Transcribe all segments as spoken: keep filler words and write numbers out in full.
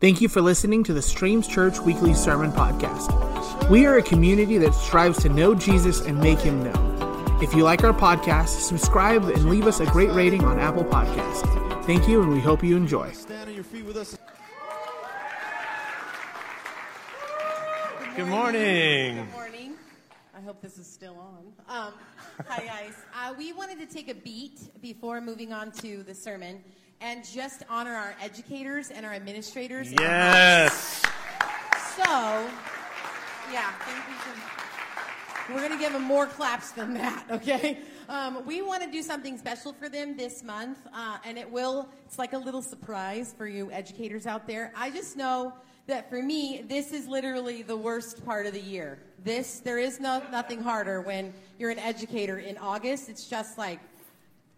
Thank you for listening to the Streams Church Weekly Sermon Podcast. We are a community that strives to know Jesus and make him known. If you like our podcast, subscribe and leave us a great rating on Apple Podcasts. Thank you, and we hope you enjoy. Stand on your feet with us. Good morning. Good morning. I hope this is still on. Um, hi, guys. Uh, we wanted to take a beat before moving on to the sermon and just honor our educators and our administrators. Yes. So, yeah, thank you. For, we're going to give them more claps than that, okay? Um, we want to do something special for them this month, uh, and it will, it's like a little surprise for you educators out there. I just know that for me, this is literally the worst part of the year. This, there is no, nothing harder when you're an educator in August. It's just like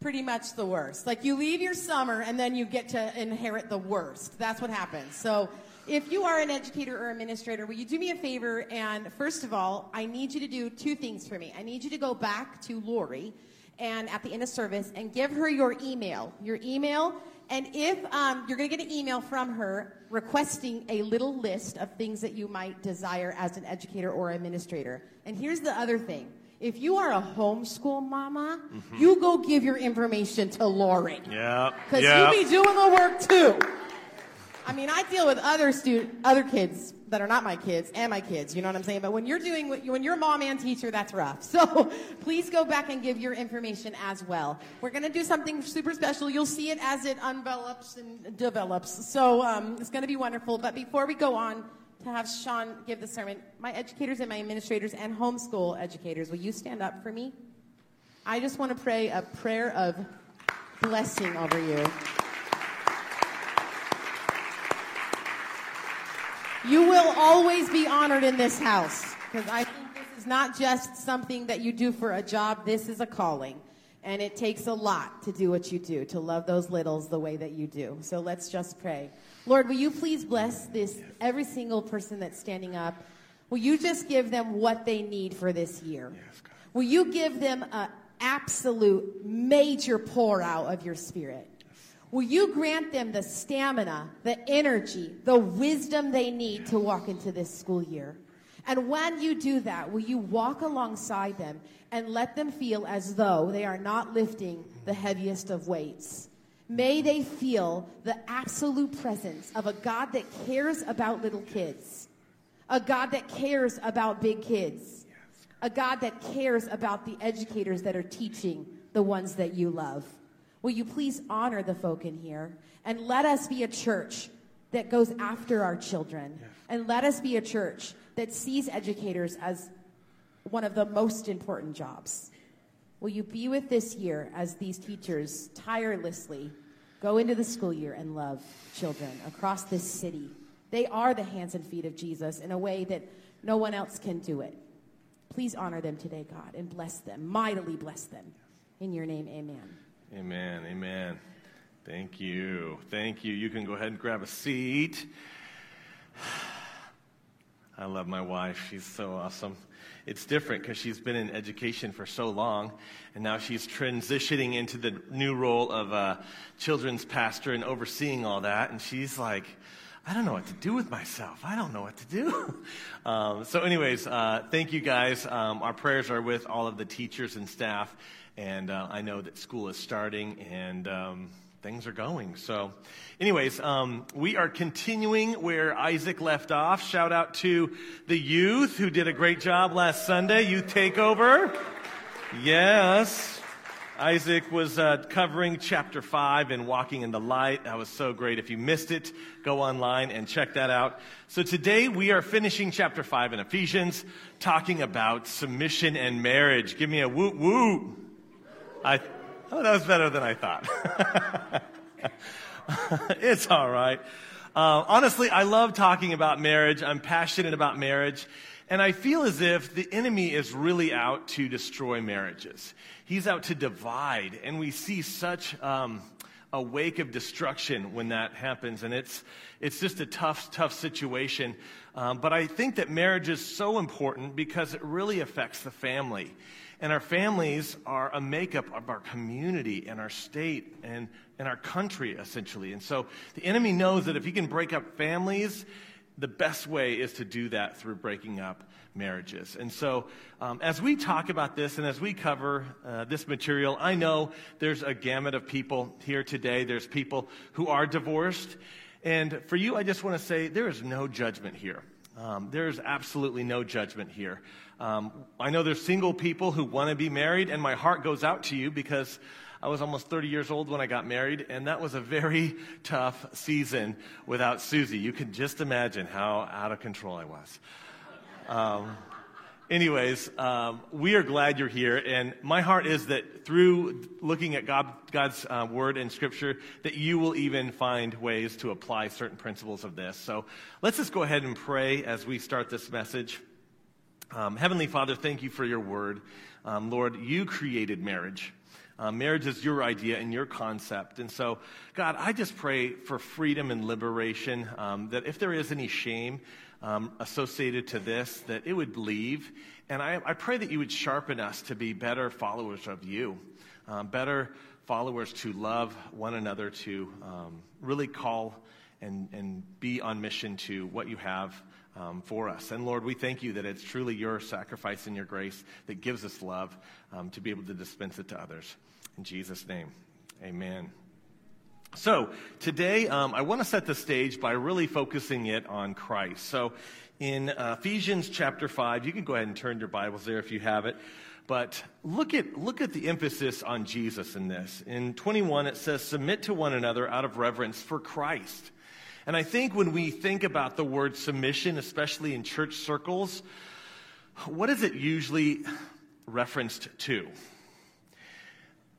pretty much the worst. Like you leave your summer and then you get to inherit the worst. That's what happens. So if you are an educator or administrator, will you do me a favor? And first of all, I need you to do two things for me. I need you to go back to Lori and at the end of service and give her your email. Your email. And if um, you're going to get an email from her requesting a little list of things that you might desire as an educator or administrator. And here's the other thing. If you are a homeschool mama, mm-hmm. you go give your information to Lori. Yeah. Because yep. you be doing the work too. I mean, I deal with other student, other kids that are not my kids and my kids. You know what I'm saying? But when you're doing, when you're a mom and teacher, that's rough. So please go back and give your information as well. We're going to do something super special. You'll see it as it envelops and develops. So um, it's going to be wonderful. But before we go on to have Sean give the sermon, my educators and my administrators and homeschool educators, will you stand up for me? I just want to pray a prayer of blessing over you. You will always be honored in this house, because I think this is not just something that you do for a job. This is a calling, and it takes a lot to do what you do, to love those littles the way that you do. So let's just pray. Lord, will you please bless this, every single person that's standing up? Will you just give them what they need for this year? Will you give them an absolute major pour out of your spirit? Will you grant them the stamina, the energy, the wisdom they need to walk into this school year? And when you do that, will you walk alongside them and let them feel as though they are not lifting the heaviest of weights? May they feel the absolute presence of a God that cares about little kids, a God that cares about big kids, a God that cares about the educators that are teaching the ones that you love. Will you please honor the folk in here, and let us be a church that goes after our children, yes. and let us be a church that sees educators as one of the most important jobs. Will you be with this year as these teachers tirelessly go into the school year and love children across this city? They are the hands and feet of Jesus in a way that no one else can do it. Please honor them today, God, and bless them, mightily bless them. In your name, amen. Amen, amen. Thank you, thank you. You can go ahead and grab a seat. I love my wife, she's so awesome. It's different because she's been in education for so long, and now she's transitioning into the new role of uh, children's pastor and overseeing all that, and she's like, I don't know what to do with myself. I don't know what to do. um, so anyways, uh, thank you guys. Um, our prayers are with all of the teachers and staff. And uh, I know that school is starting and um, things are going. So anyways, um, we are continuing where Isaac left off. Shout out to the youth who did a great job last Sunday. Youth Takeover. Yes. Isaac was uh, covering chapter five and walking in the light. That was so great. If you missed it, go online and check that out. So today we are finishing chapter five in Ephesians, talking about submission and marriage. Give me a whoop whoop. I, oh, that was better than I thought. It's all right. Uh, honestly, I love talking about marriage. I'm passionate about marriage. And I feel as if the enemy is really out to destroy marriages. He's out to divide. And we see such um, a wake of destruction when that happens, and it's it's just a tough, tough situation. Um, but I think that marriage is so important because it really affects the family, and our families are a makeup of our community and our state and, and our country, essentially. And so the enemy knows that if he can break up families, the best way is to do that through breaking up marriages. And so um, as we talk about this and as we cover uh, this material, I know there's a gamut of people here today. There's people who are divorced. And for you, I just want to say there is no judgment here. Um, there is absolutely no judgment here. Um, I know there's single people who want to be married, and my heart goes out to you because I was almost thirty years old when I got married, and that was a very tough season without Susie. You can just imagine how out of control I was. Um, anyways, um, we are glad you're here, and my heart is that through looking at God, God's uh, Word and Scripture, that you will even find ways to apply certain principles of this. So let's just go ahead and pray as we start this message. Um, Heavenly Father, thank you for your Word. Um, Lord, you created marriage. Uh, marriage is your idea and your concept. And so, God, I just pray for freedom and liberation, um, that if there is any shame um, associated to this, that it would leave. And I, I pray that you would sharpen us to be better followers of you, um, better followers to love one another, to um, really call and, and be on mission to what you have Um, for us. And Lord, we thank you that it's truly your sacrifice and your grace that gives us love um, to be able to dispense it to others. In Jesus' name, amen. So today, um, I want to set the stage by really focusing it on Christ. So in uh, Ephesians chapter five, you can go ahead and turn your Bibles there if you have it. But look at look at the emphasis on Jesus in this. In twenty-one, it says, "Submit to one another out of reverence for Christ." And I think when we think about the word submission, especially in church circles, what is it usually referenced to?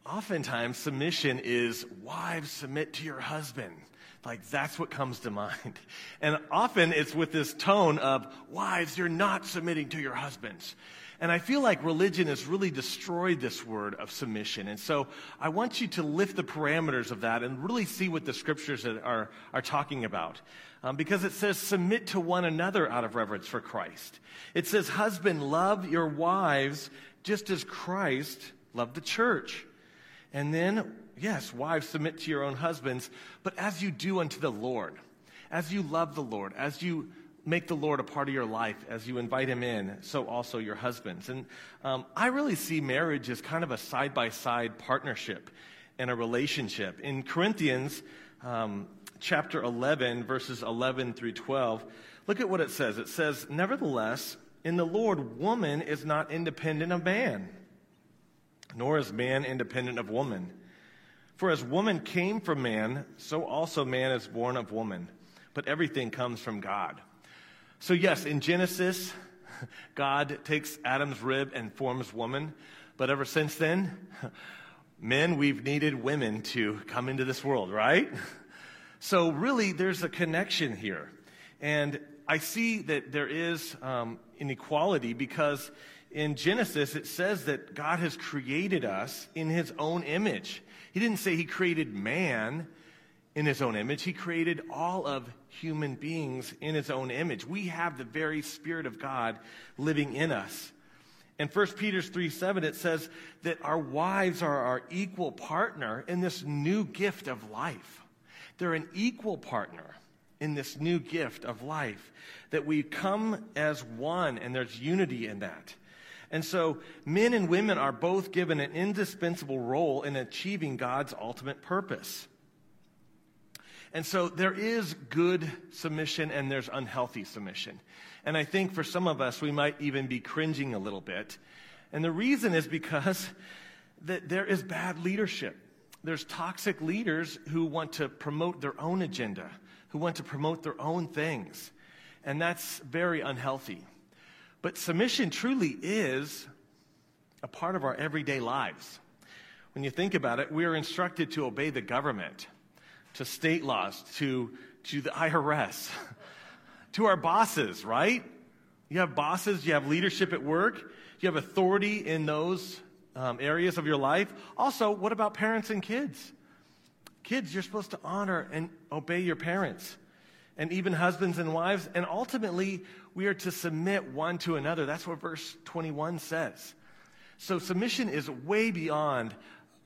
Oftentimes, submission is, wives, submit to your husband. Like, that's what comes to mind. And often it's with this tone of, wives, you're not submitting to your husbands. And I feel like religion has really destroyed this word of submission. And so I want you to lift the parameters of that and really see what the scriptures are, are talking about. Um, because it says, submit to one another out of reverence for Christ. It says, husband, love your wives just as Christ loved the church. And then, yes, wives, submit to your own husbands, but as you do unto the Lord, as you love the Lord, as you make the Lord a part of your life, as you invite him in, so also your husbands. And um, I really see marriage as kind of a side-by-side partnership and a relationship. In Corinthians um, chapter eleven, verses eleven through twelve, look at what it says. It says, "Nevertheless, in the Lord, woman is not independent of man, nor is man independent of woman. For as woman came from man, so also man is born of woman. But everything comes from God." So yes, in Genesis, God takes Adam's rib and forms woman. But ever since then, men, we've needed women to come into this world, right? So really, there's a connection here. And I see that there is um, inequality because in Genesis, it says that God has created us in his own image. He didn't say he created man in his own image. He created all of human beings in his own image. We have the very Spirit of God living in us. In First Peter three seven, it says that our wives are our equal partner in this new gift of life. They're an equal partner in this new gift of life, that we come as one, and there's unity in that. And so men and women are both given an indispensable role in achieving God's ultimate purpose. And so there is good submission and there's unhealthy submission. And I think for some of us, we might even be cringing a little bit. And the reason is because that there is bad leadership. There's toxic leaders who want to promote their own agenda, who want to promote their own things. And that's very unhealthy. But submission truly is a part of our everyday lives. When you think about it, we are instructed to obey the government, to state laws, to, to the I R S, to our bosses, right? You have bosses, you have leadership at work, you have authority in those um, areas of your life. Also, what about parents and kids? Kids, you're supposed to honor and obey your parents, and even husbands and wives. And ultimately, we are to submit one to another. That's what verse twenty-one says. So submission is way beyond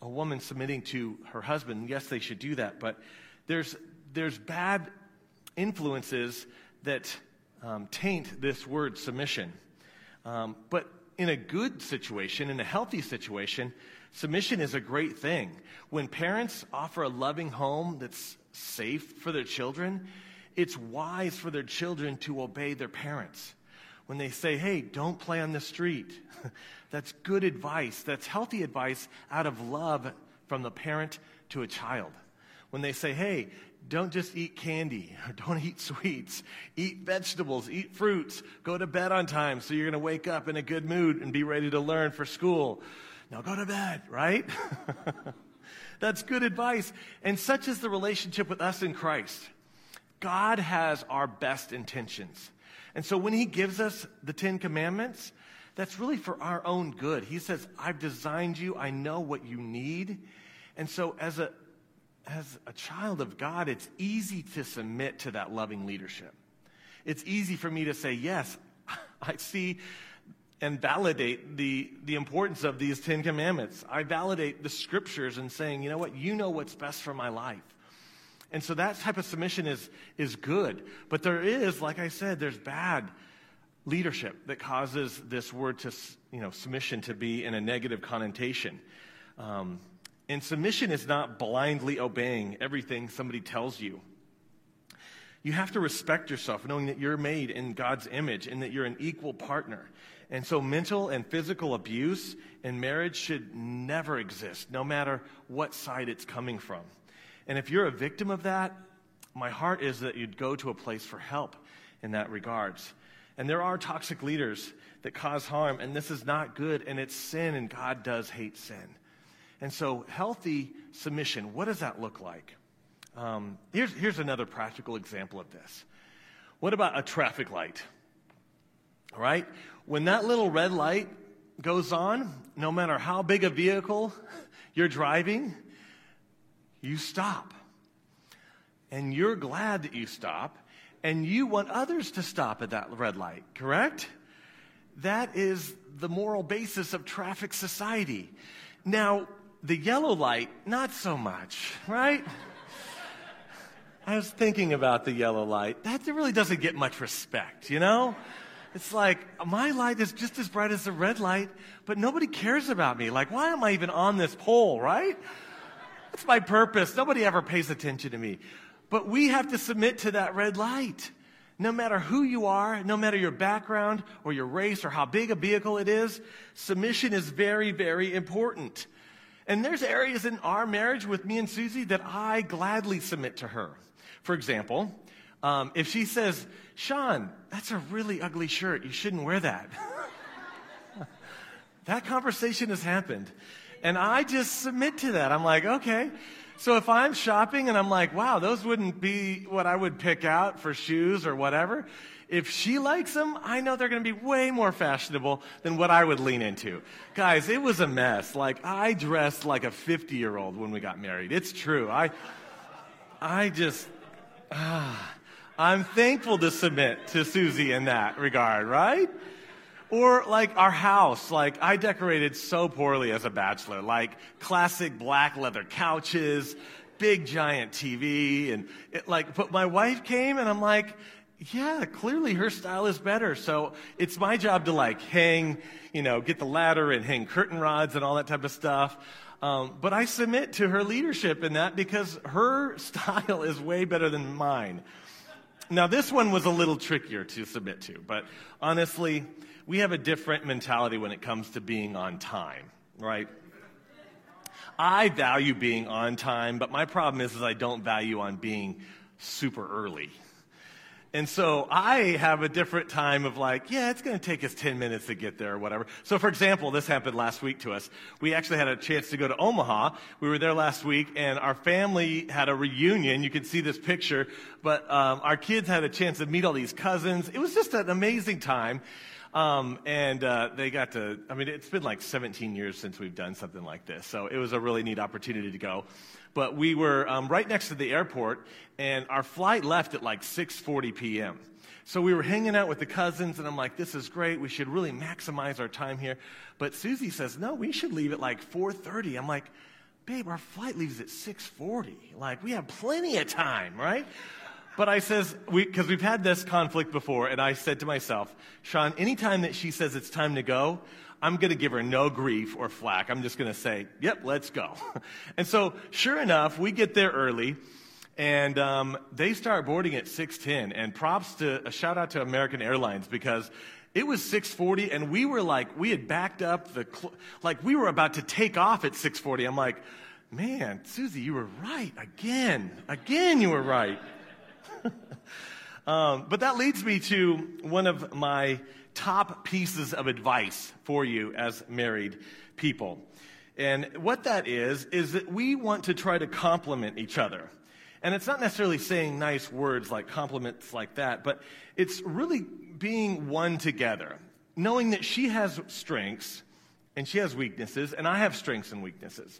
a woman submitting to her husband. Yes, they should do that, but there's there's bad influences that um, taint this word submission. Um, but in a good situation, in a healthy situation, submission is a great thing. When parents offer a loving home that's safe for their children, it's wise for their children to obey their parents. When they say, hey, don't play on the street, that's good advice. That's healthy advice out of love from the parent to a child. When they say, hey, don't just eat candy, or don't eat sweets, eat vegetables, eat fruits, go to bed on time so you're going to wake up in a good mood and be ready to learn for school. Now go to bed, right? That's good advice. And such is the relationship with us in Christ. God has our best intentions. And so when he gives us the Ten Commandments, that's really for our own good. He says, I've designed you. I know what you need. And so as a as a child of God, it's easy to submit to that loving leadership. It's easy for me to say, yes, I see and validate the, the importance of these Ten Commandments. I validate the scriptures and saying, you know what, you know what's best for my life. And so that type of submission is, is good. But there is, like I said, there's bad leadership that causes this word to, you know, submission to be in a negative connotation. Um, and submission is not blindly obeying everything somebody tells you. You have to respect yourself, knowing that you're made in God's image and that you're an equal partner. And so mental and physical abuse in marriage should never exist, no matter what side it's coming from. And if you're a victim of that, my heart is that you'd go to a place for help in that regards. And there are toxic leaders that cause harm, and this is not good, and it's sin, and God does hate sin. And so healthy submission, what does that look like? Um, here's, here's another practical example of this. What about a traffic light? All right? When that little red light goes on, no matter how big a vehicle you're driving, you stop. And you're glad that you stop, and you want others to stop at that red light, correct? That is the moral basis of traffic society. Now, the yellow light, not so much, right? I was thinking about the yellow light. That really doesn't get much respect, you know? It's like, my light is just as bright as the red light, but nobody cares about me. Like, why am I even on this pole, right? That's my purpose. Nobody ever pays attention to me. But we have to submit to that red light. No matter who you are, no matter your background or your race or how big a vehicle it is, submission is very, very important. And there's areas in our marriage with me and Susie that I gladly submit to her. For example, um, if she says, Sean, that's a really ugly shirt. You shouldn't wear that. That conversation has happened. And I just submit to that. I'm like, okay. So if I'm shopping and I'm like, wow, those wouldn't be what I would pick out for shoes or whatever. If she likes them, I know they're going to be way more fashionable than what I would lean into. Guys, it was a mess. Like, I dressed like a fifty-year-old when we got married. It's true. I I just, ah, I'm thankful to submit to Susie in that regard, right? Or like our house, like I decorated so poorly as a bachelor, like classic black leather couches, big giant T V, and it like, but my wife came and I'm like, yeah, clearly her style is better. So it's my job to like hang, you know, get the ladder and hang curtain rods and all that type of stuff. Um, but I submit to her leadership in that because her style is way better than mine. Now this one was a little trickier to submit to, but honestly, we have a different mentality when it comes to being on time, right? I value being on time, but my problem is, is I don't value on being super early. And so I have a different time of like, yeah, it's going to take us ten minutes to get there or whatever. So for example, this happened last week to us. We actually had a chance to go to Omaha. We were there last week and our family had a reunion. You can see this picture, but um, our kids had a chance to meet all these cousins. It was just an amazing time. Um, and, uh, they got to, I mean, it's been like seventeen years since we've done something like this. So it was a really neat opportunity to go, but we were um, right next to the airport, and our flight left at like six forty p.m. So we were hanging out with the cousins, and I'm like, this is great. We should really maximize our time here. But Susie says, no, we should leave at like four thirty. I'm like, babe, our flight leaves at six forty. Like, we have plenty of time, right? But I says, because we, we've had this conflict before, and I said to myself, Sean, anytime that she says it's time to go, I'm going to give her no grief or flack. I'm just going to say, yep, let's go. And so, sure enough, we get there early, and um, they start boarding at six ten. And props to, a shout out to American Airlines, because it was six forty, and we were like, we had backed up the, cl- like we were about to take off at six forty. I'm like, man, Susie, you were right again. Again, you were right. Um, but that leads me to one of my top pieces of advice for you as married people. And what that is, is that we want to try to compliment each other. And it's not necessarily saying nice words like compliments like that, but it's really being one together, knowing that she has strengths and she has weaknesses, and I have strengths and weaknesses.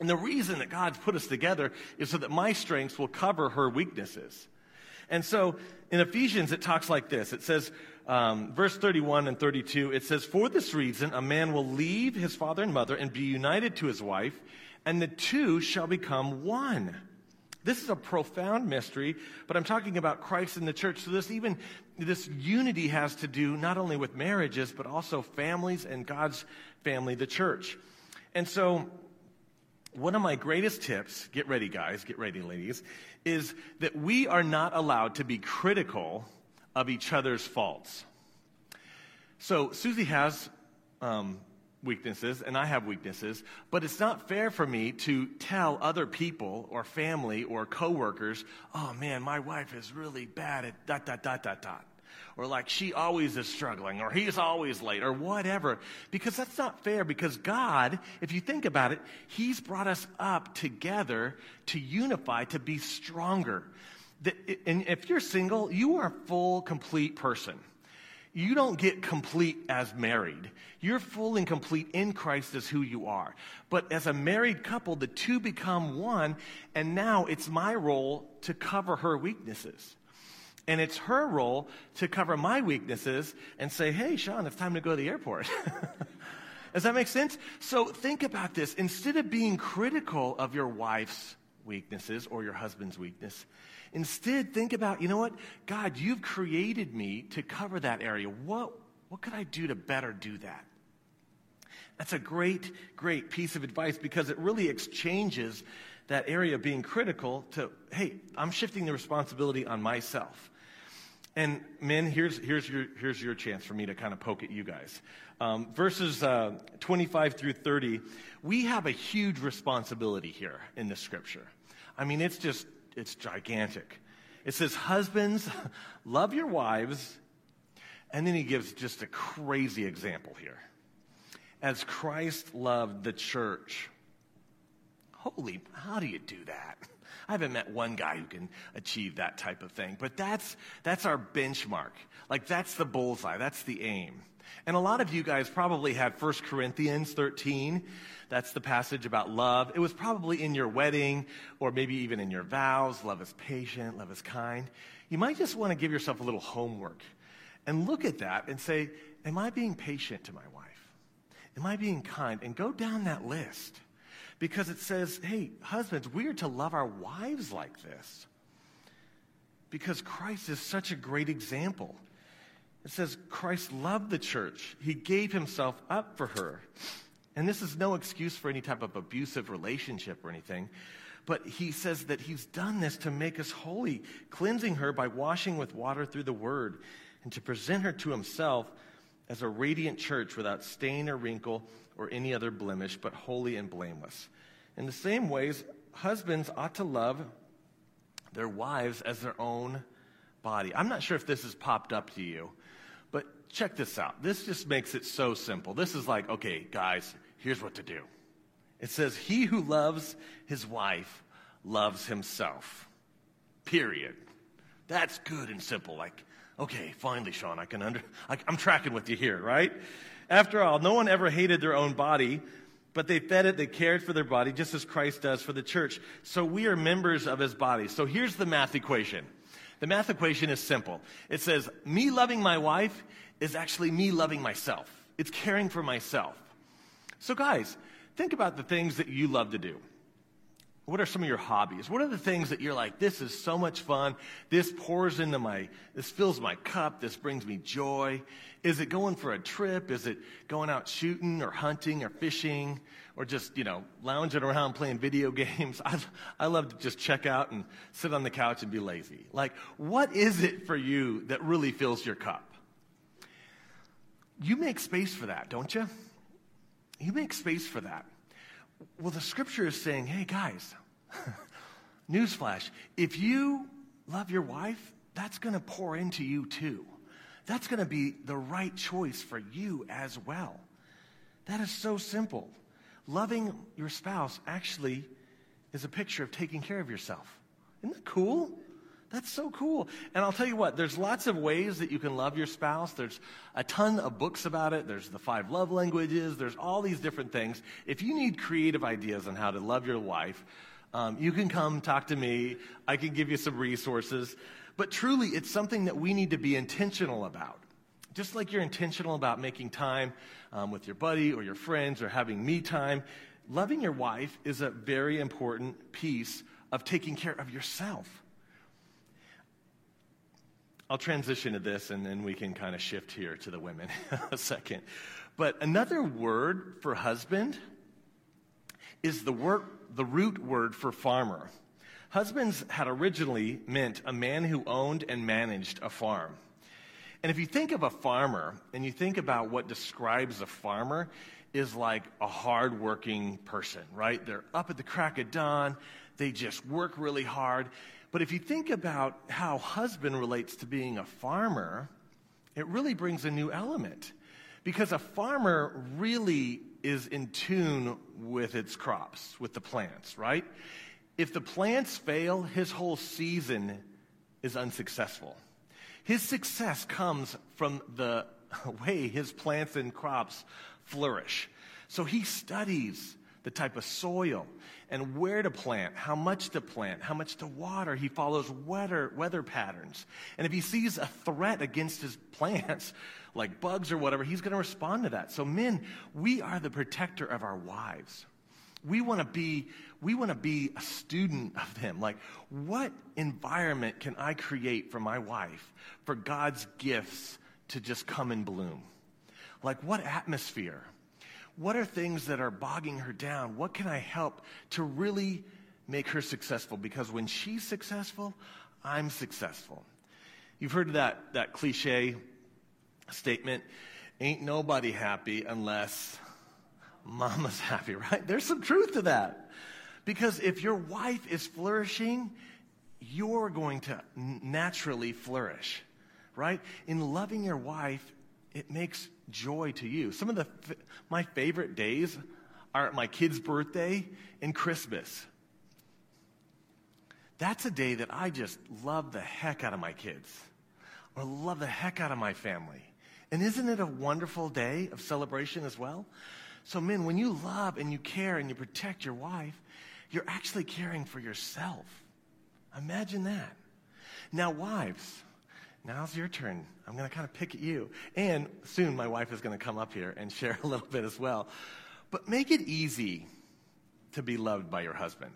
And the reason that God's put us together is so that my strengths will cover her weaknesses. And so in Ephesians, it talks like this. It says, um, verse thirty-one and thirty-two, it says, for this reason, a man will leave his father and mother and be united to his wife, and the two shall become one. This is a profound mystery, but I'm talking about Christ and the church. So this even this unity has to do not only with marriages, but also families and God's family, the church. And so one of my greatest tips, get ready guys, get ready ladies, is that we are not allowed to be critical of each other's faults. So Susie has um, weaknesses and I have weaknesses, but it's not fair for me to tell other people or family or coworkers, oh man, my wife is really bad at dot, dot, dot, dot, dot. Or like she always is struggling, or he's always late, or whatever, because that's not fair, because God, if you think about it, he's brought us up together to unify, to be stronger. And if you're single, you are a full, complete person. You don't get complete as married. You're full and complete in Christ as who you are. But as a married couple, the two become one, and now it's my role to cover her weaknesses. And it's her role to cover my weaknesses and say, hey, Sean, it's time to go to the airport. Does that make sense? So think about this. Instead of being critical of your wife's weaknesses or your husband's weakness, instead think about, you know what? God, you've created me to cover that area. What, what could I do to better do that? That's a great, great piece of advice because it really exchanges that area of being critical to, hey, I'm shifting the responsibility on myself. And men, here's here's your here's your chance for me to kind of poke at you guys. Um, verses uh, twenty-five through thirty, we have a huge responsibility here in the scripture. I mean, it's just, it's gigantic. It says, husbands, love your wives. And then he gives just a crazy example here. As Christ loved the church. Holy, how do you do that? I haven't met one guy who can achieve that type of thing. But that's that's our benchmark. Like, that's the bullseye. That's the aim. And a lot of you guys probably had First Corinthians thirteen. That's the passage about love. It was probably in your wedding or maybe even in your vows. Love is patient. Love is kind. You might just want to give yourself a little homework and look at that and say, am I being patient to my wife? Am I being kind? And go down that list. Because it says, hey, husbands, we are to love our wives like this. Because Christ is such a great example. It says Christ loved the church. He gave himself up for her. And this is no excuse for any type of abusive relationship or anything. But he says that he's done this to make us holy, cleansing her by washing with water through the word, and to present her to himself as a radiant church without stain or wrinkle or any other blemish, but holy and blameless. In the same ways, husbands ought to love their wives as their own body. I'm not sure if this has popped up to you, but check this out. This just makes it so simple. This is like, okay, guys, here's what to do. It says, he who loves his wife loves himself, period. That's good and simple. Like, okay, finally, Sean, I can under, I, I'm tracking with you here, right? After all, no one ever hated their own body, But they fed it, they cared for their body, just as Christ does for the church. So we are members of his body. So here's the math equation. The math equation is simple. It says, me loving my wife is actually me loving myself. It's caring for myself. So guys, think about the things that you love to do. What are some of your hobbies? What are the things that you're like, this is so much fun. This pours into my, this fills my cup. This brings me joy. Is it going for a trip? Is it going out shooting or hunting or fishing or just, you know, lounging around playing video games? I, I love to just check out and sit on the couch and be lazy. Like, what is it for you that really fills your cup? You make space for that, don't you? You make space for that. Well, the scripture is saying, hey, guys, newsflash, if you love your wife, that's going to pour into you, too. That's going to be the right choice for you as well. That is so simple. Loving your spouse actually is a picture of taking care of yourself. Isn't that cool? That's so cool. And I'll tell you what, there's lots of ways that you can love your spouse. There's a ton of books about it. There's the five love languages. There's all these different things. If you need creative ideas on how to love your wife, um, you can come talk to me. I can give you some resources. But truly, it's something that we need to be intentional about. Just like you're intentional about making time um, with your buddy or your friends or having me time, loving your wife is a very important piece of taking care of yourself. I'll transition to this, and then we can kind of shift here to the women a second. But another word for husband is the word, the root word for farmer. Husbands had originally meant a man who owned and managed a farm. And if you think of a farmer, and you think about what describes a farmer, is like a hardworking person, right? They're up at the crack of dawn. They just work really hard. But if you think about how husband relates to being a farmer, it really brings a new element, because a farmer really is in tune with its crops, with the plants, right? If the plants fail, his whole season is unsuccessful. His success comes from the way his plants and crops flourish. So he studies the type of soil, and where to plant, how much to plant, how much to water. He follows weather, weather patterns. And if he sees a threat against his plants, like bugs or whatever, he's going to respond to that. So men, we are the protector of our wives. We want to be, we want to be a student of them. Like, what environment can I create for my wife for God's gifts to just come and bloom? Like, what atmosphere? What are things that are bogging her down? What can I help to really make her successful? Because when she's successful, I'm successful. You've heard that, that cliche statement, ain't nobody happy unless mama's happy, right? There's some truth to that. Because if your wife is flourishing, you're going to naturally flourish, right? In loving your wife, it makes joy to you. Some of the my favorite days are at my kids' birthday and Christmas. That's a day that I just love the heck out of my kids, or love the heck out of my family. And isn't it a wonderful day of celebration as well? So men, when you love and you care and you protect your wife, you're actually caring for yourself. Imagine that. Now, wives, now's your turn. I'm going to kind of pick at you. And soon my wife is going to come up here and share a little bit as well. But make it easy to be loved by your husband.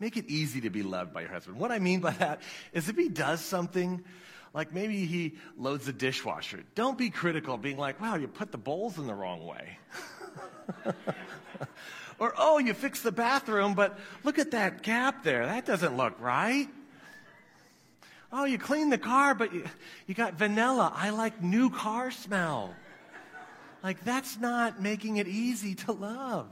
Make it easy to be loved by your husband. What I mean by that is if he does something, like maybe he loads the dishwasher, don't be critical, being like, wow, you put the bowls in the wrong way. Or, oh, you fixed the bathroom, but look at that gap there. That doesn't look right. Oh, you cleaned the car, but you, you got vanilla. I like new car smell. Like, that's not making it easy to love.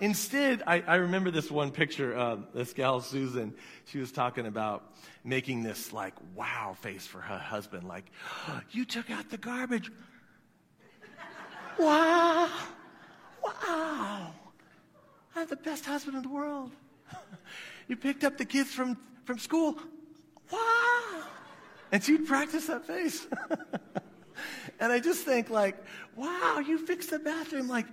Instead, I, I remember this one picture, uh, this gal, Susan, she was talking about making this, like, wow face for her husband. Like, oh, you took out the garbage. Wow. Wow. I'm the best husband in the world. You picked up the kids from, from school. Wow. And she'd practice that face. And I just think, like, wow, you fixed the bathroom. Like,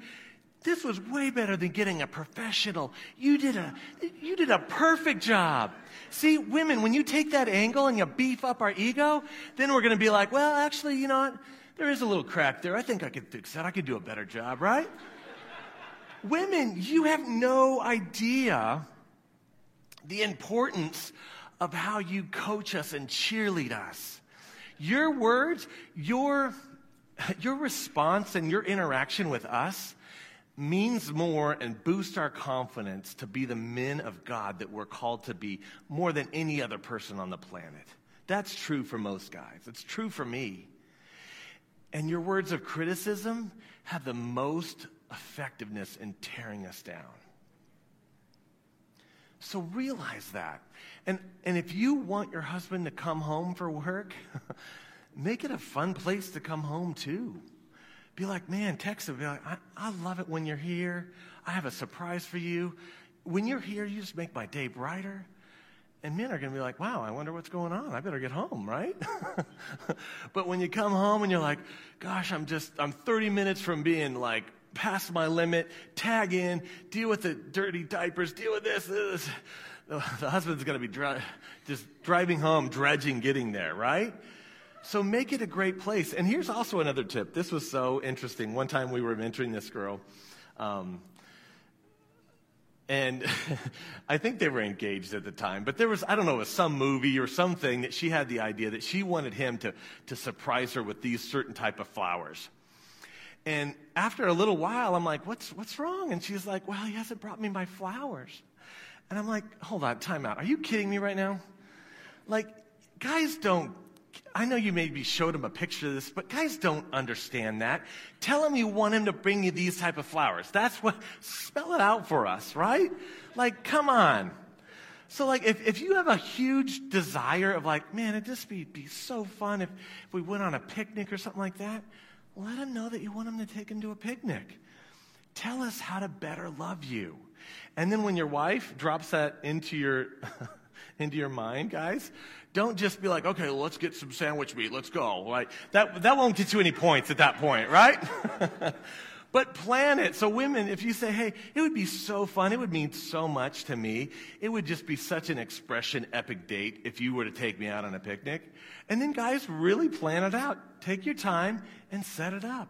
This was way better than getting a professional. You did a, you did a perfect job. See, women, when you take that angle and you beef up our ego, then we're going to be like, well, actually, you know what? There is a little crack there. I think I could fix that. I could do a better job, right? Women, you have no idea the importance of how you coach us and cheerlead us. Your words, your, your response and your interaction with us means more and boosts our confidence to be the men of God that we're called to be more than any other person on the planet. That's true for most guys. It's true for me. And your words of criticism have the most effectiveness in tearing us down. So realize that. And and if you want your husband to come home for work, make it a fun place to come home too. Be like, man, text him. Be like, I, I love it when you're here. I have a surprise for you. When you're here, you just make my day brighter. And men are going to be like, wow, I wonder what's going on. I better get home, right? But when you come home and you're like, gosh, I'm just, I'm thirty minutes from being like, past my limit, tag in, deal with the dirty diapers, deal with this. this. The husband's going to be dri- just driving home, dredging, getting there, right? So make it a great place. And here's also another tip. This was so interesting. One time we were mentoring this girl, um, and I think they were engaged at the time, but there was, I don't know, it was some movie or something that she had the idea that she wanted him to, to surprise her with these certain type of flowers. And after a little while, I'm like, what's what's wrong? And she's like, well, he hasn't brought me my flowers. And I'm like, hold on, time out. Are you kidding me right now? Like, guys don't, I know you maybe showed him a picture of this, but guys don't understand that. Tell him you want him to bring you these type of flowers. That's what, spell it out for us, right? Like, come on. So, like, if, if you have a huge desire of like, man, it'd just be, be so fun if, if we went on a picnic or something like that. Let him know that you want him to take him to a picnic. Tell us how to better love you. And then when your wife drops that into your into your mind, guys, don't just be like, okay, well, let's get some sandwich meat. Let's go. Right? That, that won't get you any points at that point, right? But plan it. So women, if you say, hey, it would be so fun. It would mean so much to me. It would just be such an expression epic date if you were to take me out on a picnic. And then guys, really plan it out. Take your time and set it up.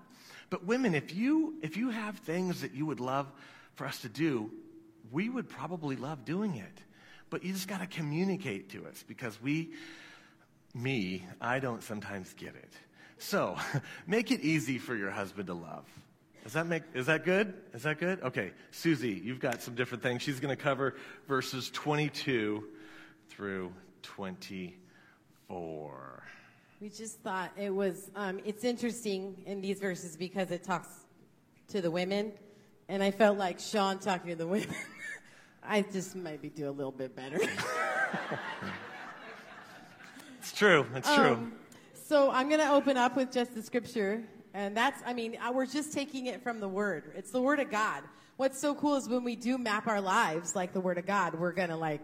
But women, if you if you have things that you would love for us to do, we would probably love doing it. But you just got to communicate to us because we, me, I don't sometimes get it. So make it easy for your husband to love. Does that make, is that good? Is that good? Okay, Susie, you've got some different things. She's going to cover verses twenty-two through twenty-four. We just thought it was, um, it's interesting in these verses because it talks to the women, and I felt like Sean talking to the women. I just maybe do a little bit better. It's true. It's true. Um, so I'm going to open up with just the scripture. And that's, I mean, we're just taking it from the Word. It's the Word of God. What's so cool is when we do map our lives like the Word of God, we're going to like,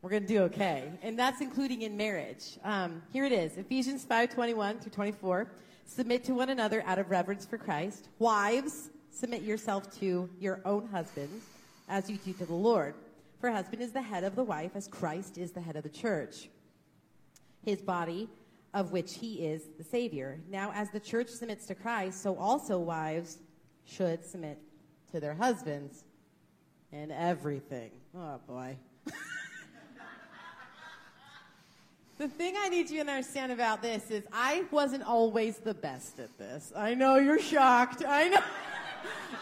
we're going to do okay. And that's including in marriage. Um, here it is, Ephesians five twenty-one through twenty-four. Submit to one another out of reverence for Christ. Wives, submit yourself to your own husbands as you do to the Lord. For husband is the head of the wife as Christ is the head of the church. His body, of which he is the Savior. Now, as the church submits to Christ, so also wives should submit to their husbands in everything. Oh, boy. The thing I need you to understand about this is I wasn't always the best at this. I know you're shocked. I know.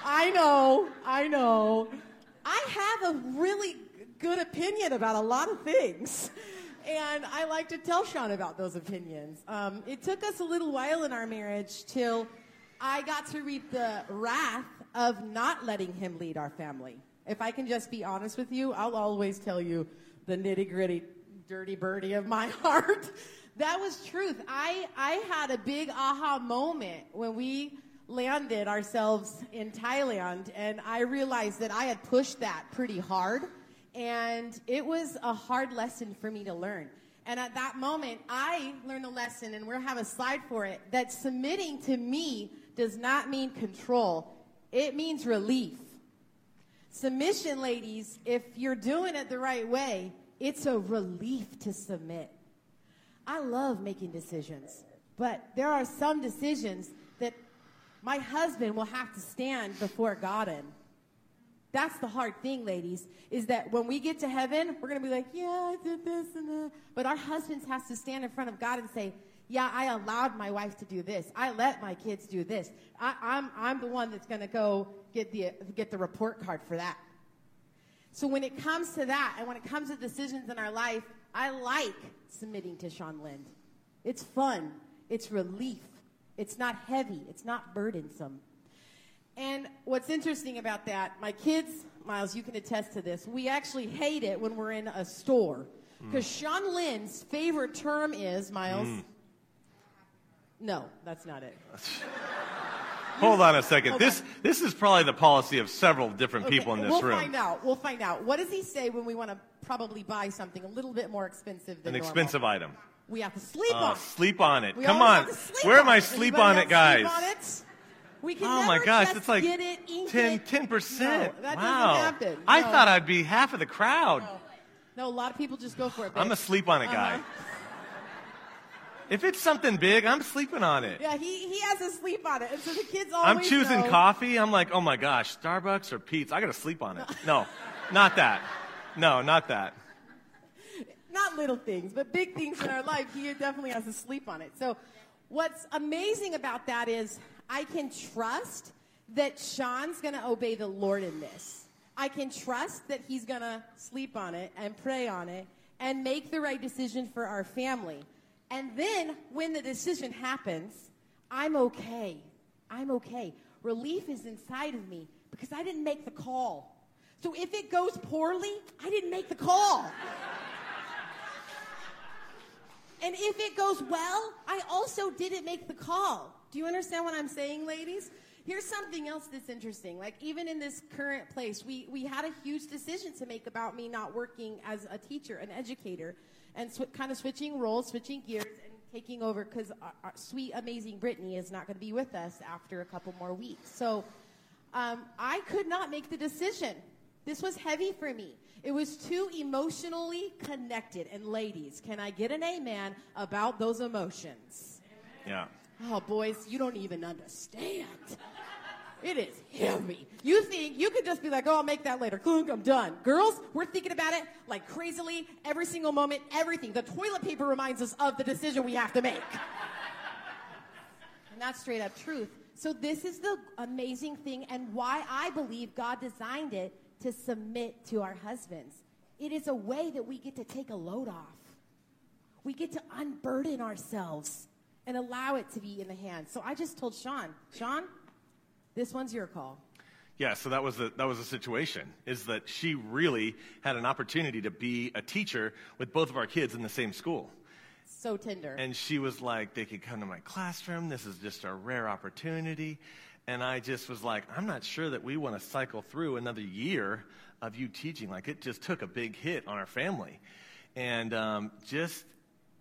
I know. I know. I have a really good opinion about a lot of things. And I like to tell Sean about those opinions. Um, it took us a little while in our marriage till I got to reap the wrath of not letting him lead our family. If I can just be honest with you, I'll always tell you the nitty-gritty, dirty birdie of my heart. That was truth. I, I had a big aha moment when we landed ourselves in Thailand, and I realized that I had pushed that pretty hard. And it was a hard lesson for me to learn. And at that moment, I learned a lesson, and we'll have a slide for it, that submitting to me does not mean control. It means relief. Submission, ladies, if you're doing it the right way, it's a relief to submit. I love making decisions, but there are some decisions that my husband will have to stand before God in. That's the hard thing, ladies, is that when we get to heaven, we're going to be like, yeah, I did this and that. But our husbands has to stand in front of God and say, yeah, I allowed my wife to do this. I let my kids do this. I, I'm, I'm the one that's going to go get the, get the report card for that. So when it comes to that, and when it comes to decisions in our life, I like submitting to Sean Lind. It's fun. It's relief. It's not heavy. It's not burdensome. And what's interesting about that, my kids, Miles, you can attest to this, we actually hate it when we're in a store. Because mm. Sean Lynn's favorite term is, Miles, mm. no, that's not it. Hold on a second. Okay. This this is probably the policy of several different okay. people in this we'll room. We'll find out. We'll find out. What does he say when we want to probably buy something a little bit more expensive than An normal? expensive item. We have to sleep uh, on it. Sleep on it. We Come on. Where am I sleep on it, guys? Sleep on it? We can oh, my gosh, it's like get it, ten percent. ten percent. No, that wow. doesn't happen. No. I thought I'd be half of the crowd. No, no a lot of people just go for it, babe. I'm a sleep on it guy. Uh-huh. If it's something big, I'm sleeping on it. Yeah, he, he has a sleep on it. And so the kids always I'm choosing know. coffee. I'm like, oh, my gosh, Starbucks or Pete's. I got to sleep on it. No, not that. No, not that. Not little things, but big things in our life, he definitely has to sleep on it. So what's amazing about that is I can trust that Sean's going to obey the Lord in this. I can trust that he's going to sleep on it and pray on it and make the right decision for our family. And then when the decision happens, I'm okay. I'm okay. Relief is inside of me because I didn't make the call. So if it goes poorly, I didn't make the call. And if it goes well, I also didn't make the call. Do you understand what I'm saying, ladies? Here's something else that's interesting. Like, even in this current place, we, we had a huge decision to make about me not working as a teacher, an educator, and sw- kind of switching roles, switching gears, and taking over because our, our sweet, amazing Brittany is not going to be with us after a couple more weeks. So um, I could not make the decision. This was heavy for me. It was too emotionally connected. And ladies, can I get an amen about those emotions? Amen. Yeah. Oh, boys, you don't even understand. It is heavy. You think you could just be like, oh, I'll make that later. Clunk, I'm done. Girls, we're thinking about it like crazily every single moment, everything. The toilet paper reminds us of the decision we have to make. And that's straight up truth. So this is the amazing thing and why I believe God designed it to submit to our husbands. It is a way that we get to take a load off. We get to unburden ourselves and allow it to be in the hands. So I just told Sean, Sean, this one's your call. Yeah, so that was the that was the situation, is that she really had an opportunity to be a teacher with both of our kids in the same school. So tender. And she was like, they could come to my classroom. This is just a rare opportunity. And I just was like, I'm not sure that we want to cycle through another year of you teaching. Like, it just took a big hit on our family. And um, just,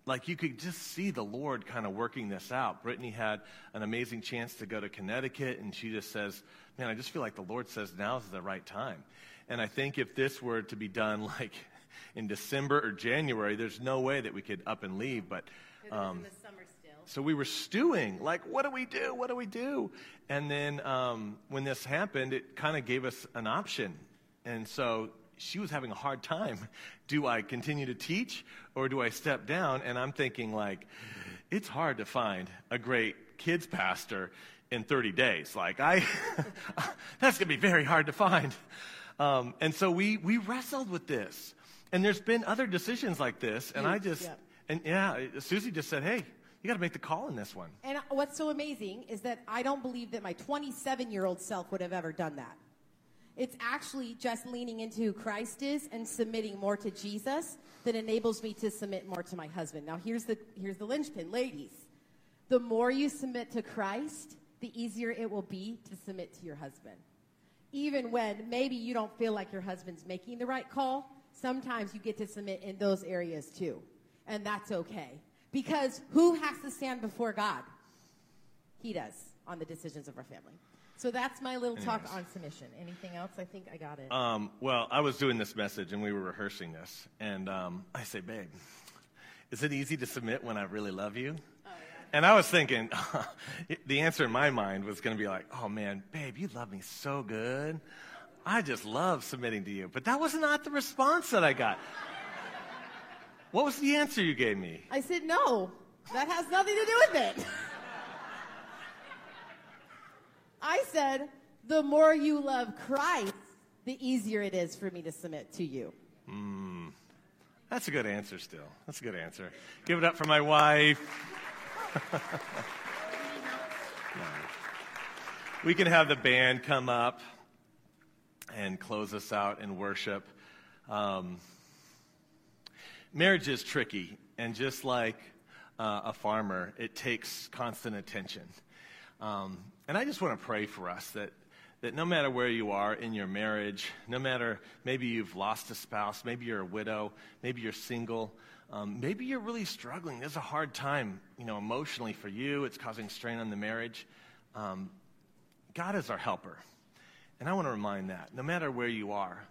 like, you could just see the Lord kind of working this out. Brittany had an amazing chance to go to Connecticut, and she just says, man, I just feel like the Lord says now is the right time. And I think if this were to be done, like, in December or January, there's no way that we could up and leave. But um so we were stewing, like, what do we do? What do we do? And then um, when this happened, it kind of gave us an option. And so she was having a hard time. Do I continue to teach or do I step down? And I'm thinking, like, it's hard to find a great kids pastor in thirty days. Like, I, that's going to be very hard to find. Um, and so we, we wrestled with this. And there's been other decisions like this. And I just, yeah. and yeah, Susie just said, hey. You got to make the call in this one. And what's so amazing is that I don't believe that my twenty-seven-year-old self would have ever done that. It's actually just leaning into who Christ is and submitting more to Jesus that enables me to submit more to my husband. Now, here's the here's the linchpin. Ladies, the more you submit to Christ, the easier it will be to submit to your husband. Even when maybe you don't feel like your husband's making the right call, sometimes you get to submit in those areas too, and that's okay. Because who has to stand before God? He does on the decisions of our family. So that's my little Anyways. talk on submission. Anything else? I think I got it. Um, well, I was doing this message, and we were rehearsing this. And um, I say, babe, is it easy to submit when I really love you? Oh, yeah. And I was thinking, the answer in my mind was going to be like, oh, man, babe, you love me so good. I just love submitting to you. But that was not the response that I got. What was the answer you gave me? I said, no, that has nothing to do with it. I said, the more you love Christ, the easier it is for me to submit to you. Mm, that's a good answer still. That's a good answer. Give it up for my wife. We can have the band come up and close us out in worship. Um, marriage is tricky, and just like uh, a farmer, it takes constant attention. Um, and I just want to pray for us that, that no matter where you are in your marriage, no matter, maybe you've lost a spouse, maybe you're a widow, maybe you're single, um, maybe you're really struggling. There's a hard time, you know, emotionally for you. It's causing strain on the marriage. Um, God is our helper. And I want to remind that no matter where you are,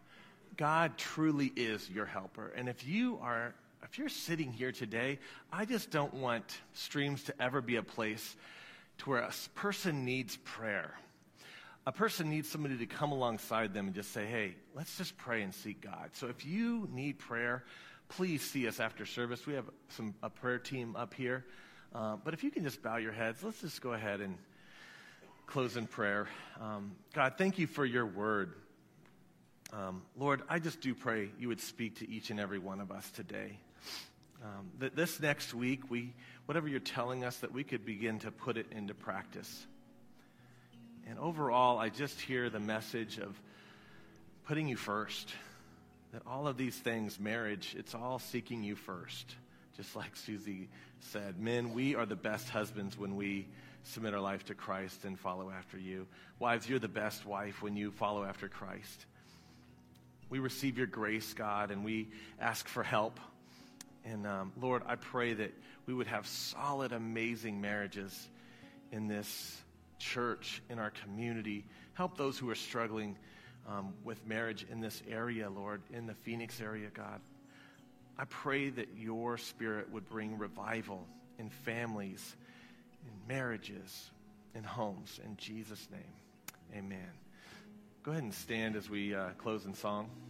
God truly is your helper. And if you are, if you're sitting here today, I just don't want Streams to ever be a place to where a person needs prayer. A person needs somebody to come alongside them and just say, hey, let's just pray and seek God. So if you need prayer, please see us after service. We have some a prayer team up here. Uh, but if you can just bow your heads, let's just go ahead and close in prayer. Um, God, thank you for your word. Um, Lord, I just do pray you would speak to each and every one of us today. Um, that this next week, we whatever you're telling us, that we could begin to put it into practice. And overall, I just hear the message of putting you first, that all of these things, marriage, it's all seeking you first. Just like Susie said, men, we are the best husbands when we submit our life to Christ and follow after you. Wives, you're the best wife when you follow after Christ. We receive your grace, God, and we ask for help. And, um, Lord, I pray that we would have solid, amazing marriages in this church, in our community. Help those who are struggling um, with marriage in this area, Lord, in the Phoenix area, God. I pray that your spirit would bring revival in families, in marriages, in homes. In Jesus' name, amen. Go ahead and stand as we uh, close in song.